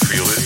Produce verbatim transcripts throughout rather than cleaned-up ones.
Feel it.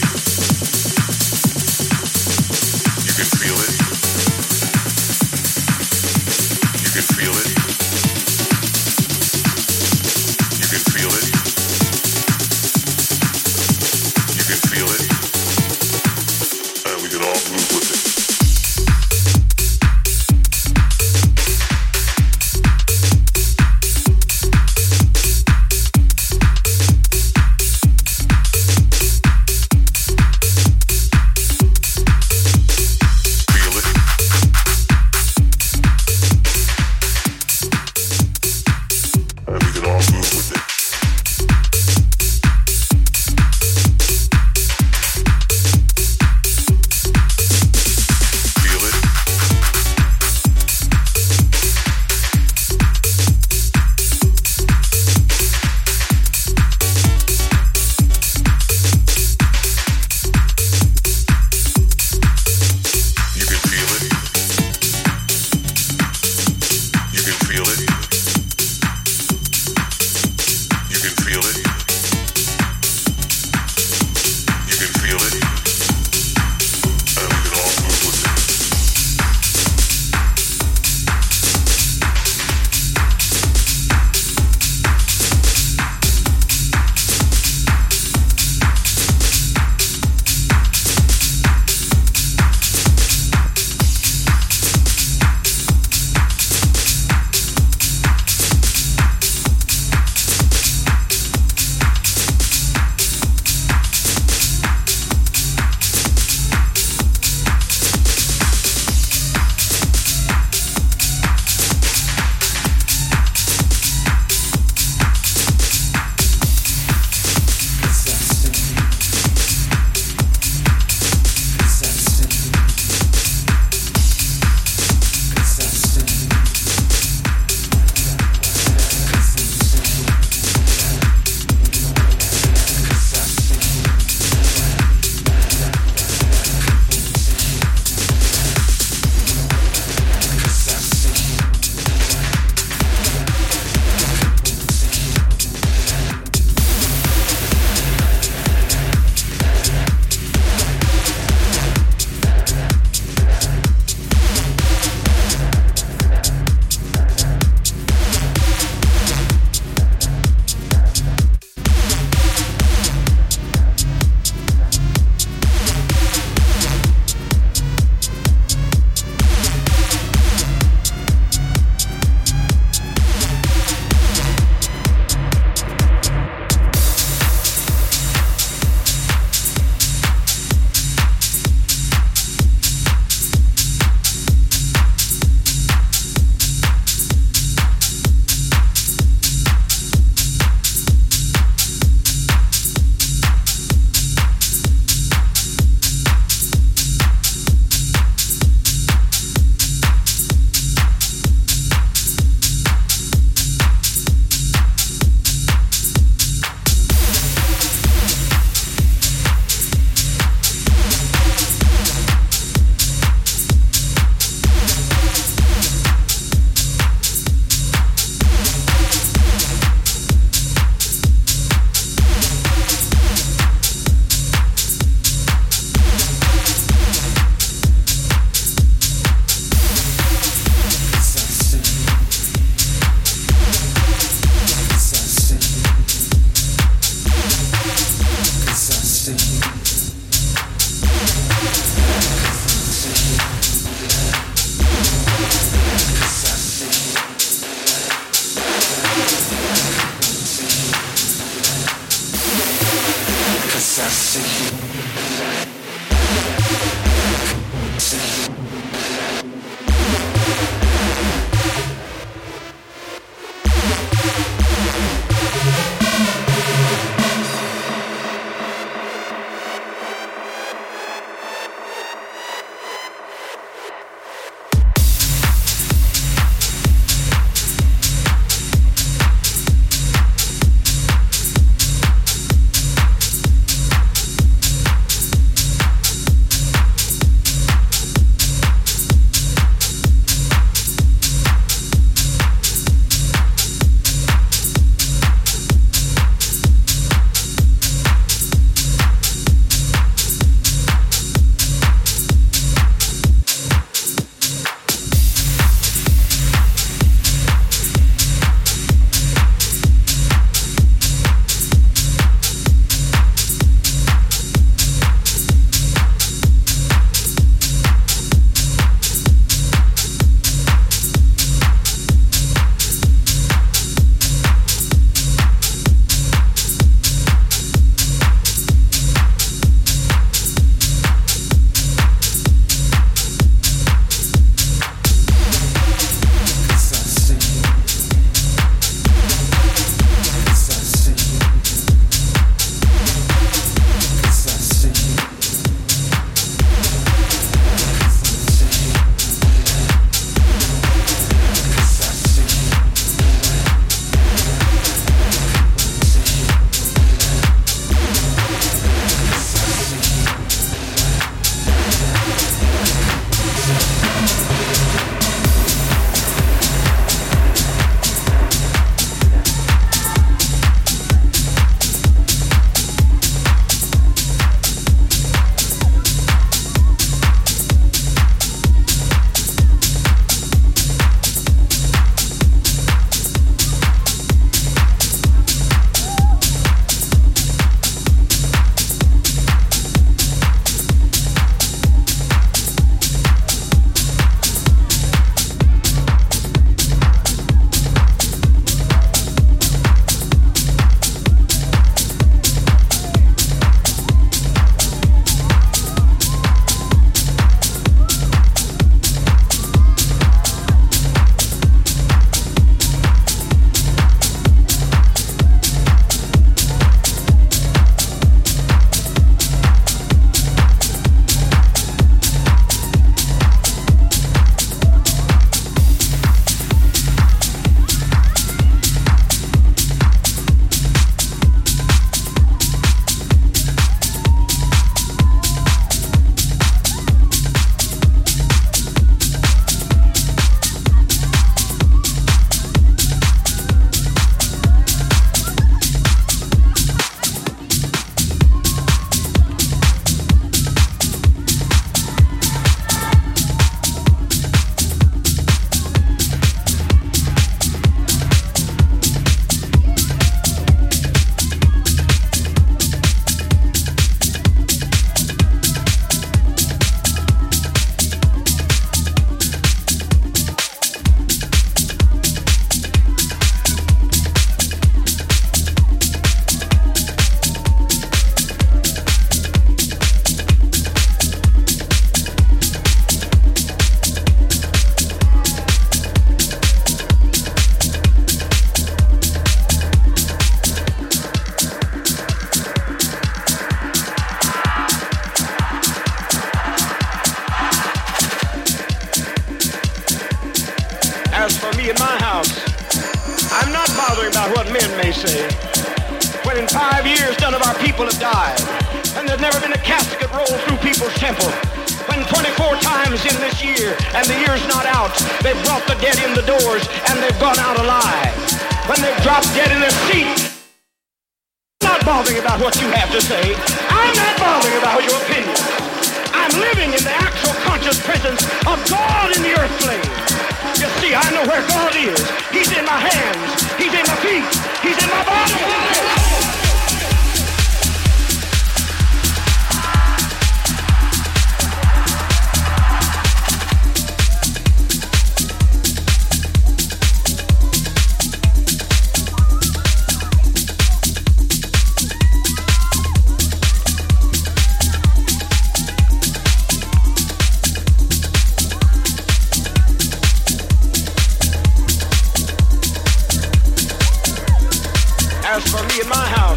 be in my house.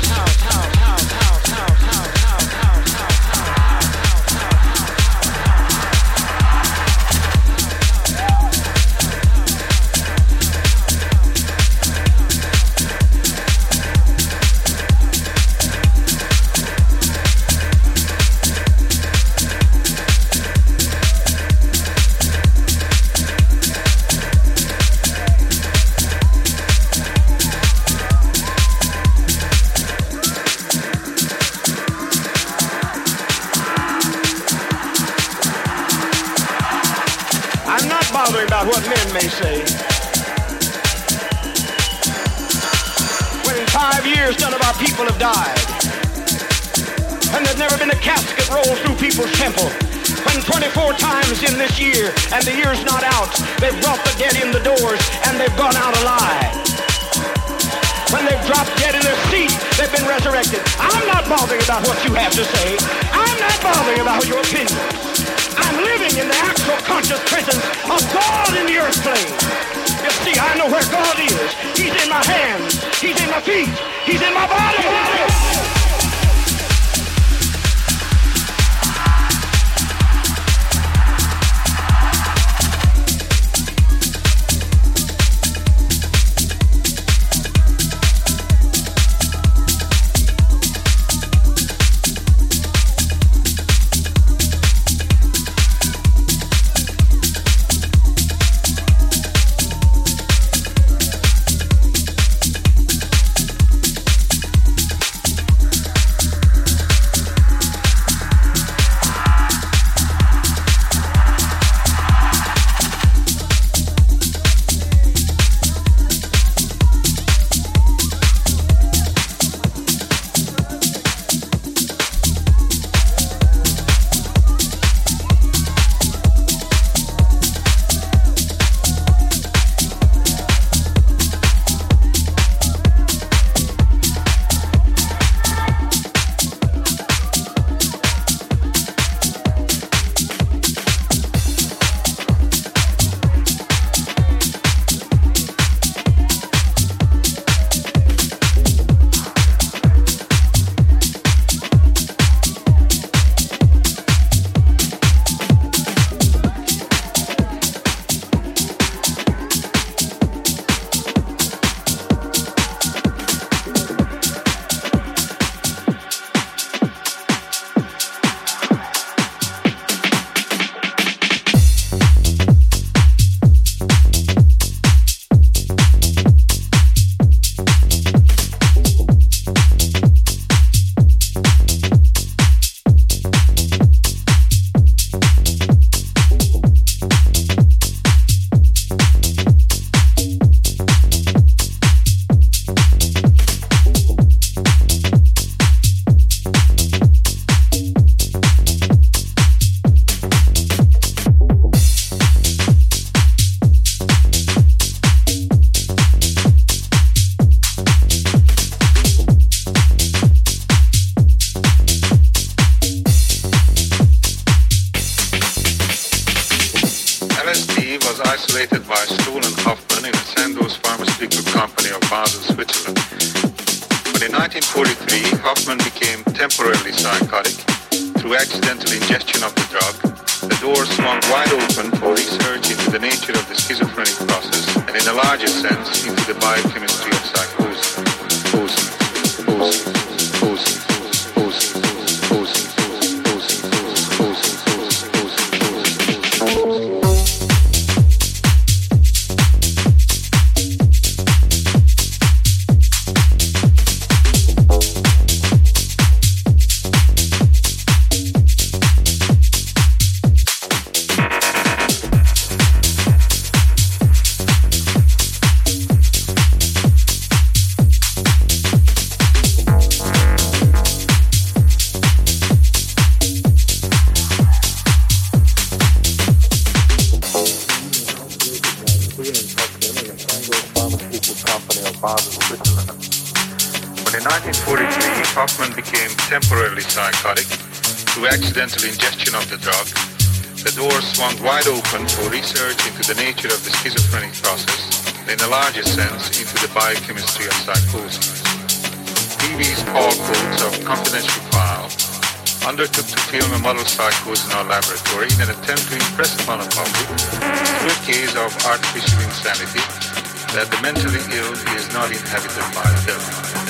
Process, in the larger sense, into the biochemistry of psychosis. T V's Paul Coates of Confidential File undertook to film a model psychose in our laboratory in an attempt to impress upon the public through a case of artificial insanity that the mentally ill is not inhabited by the devil.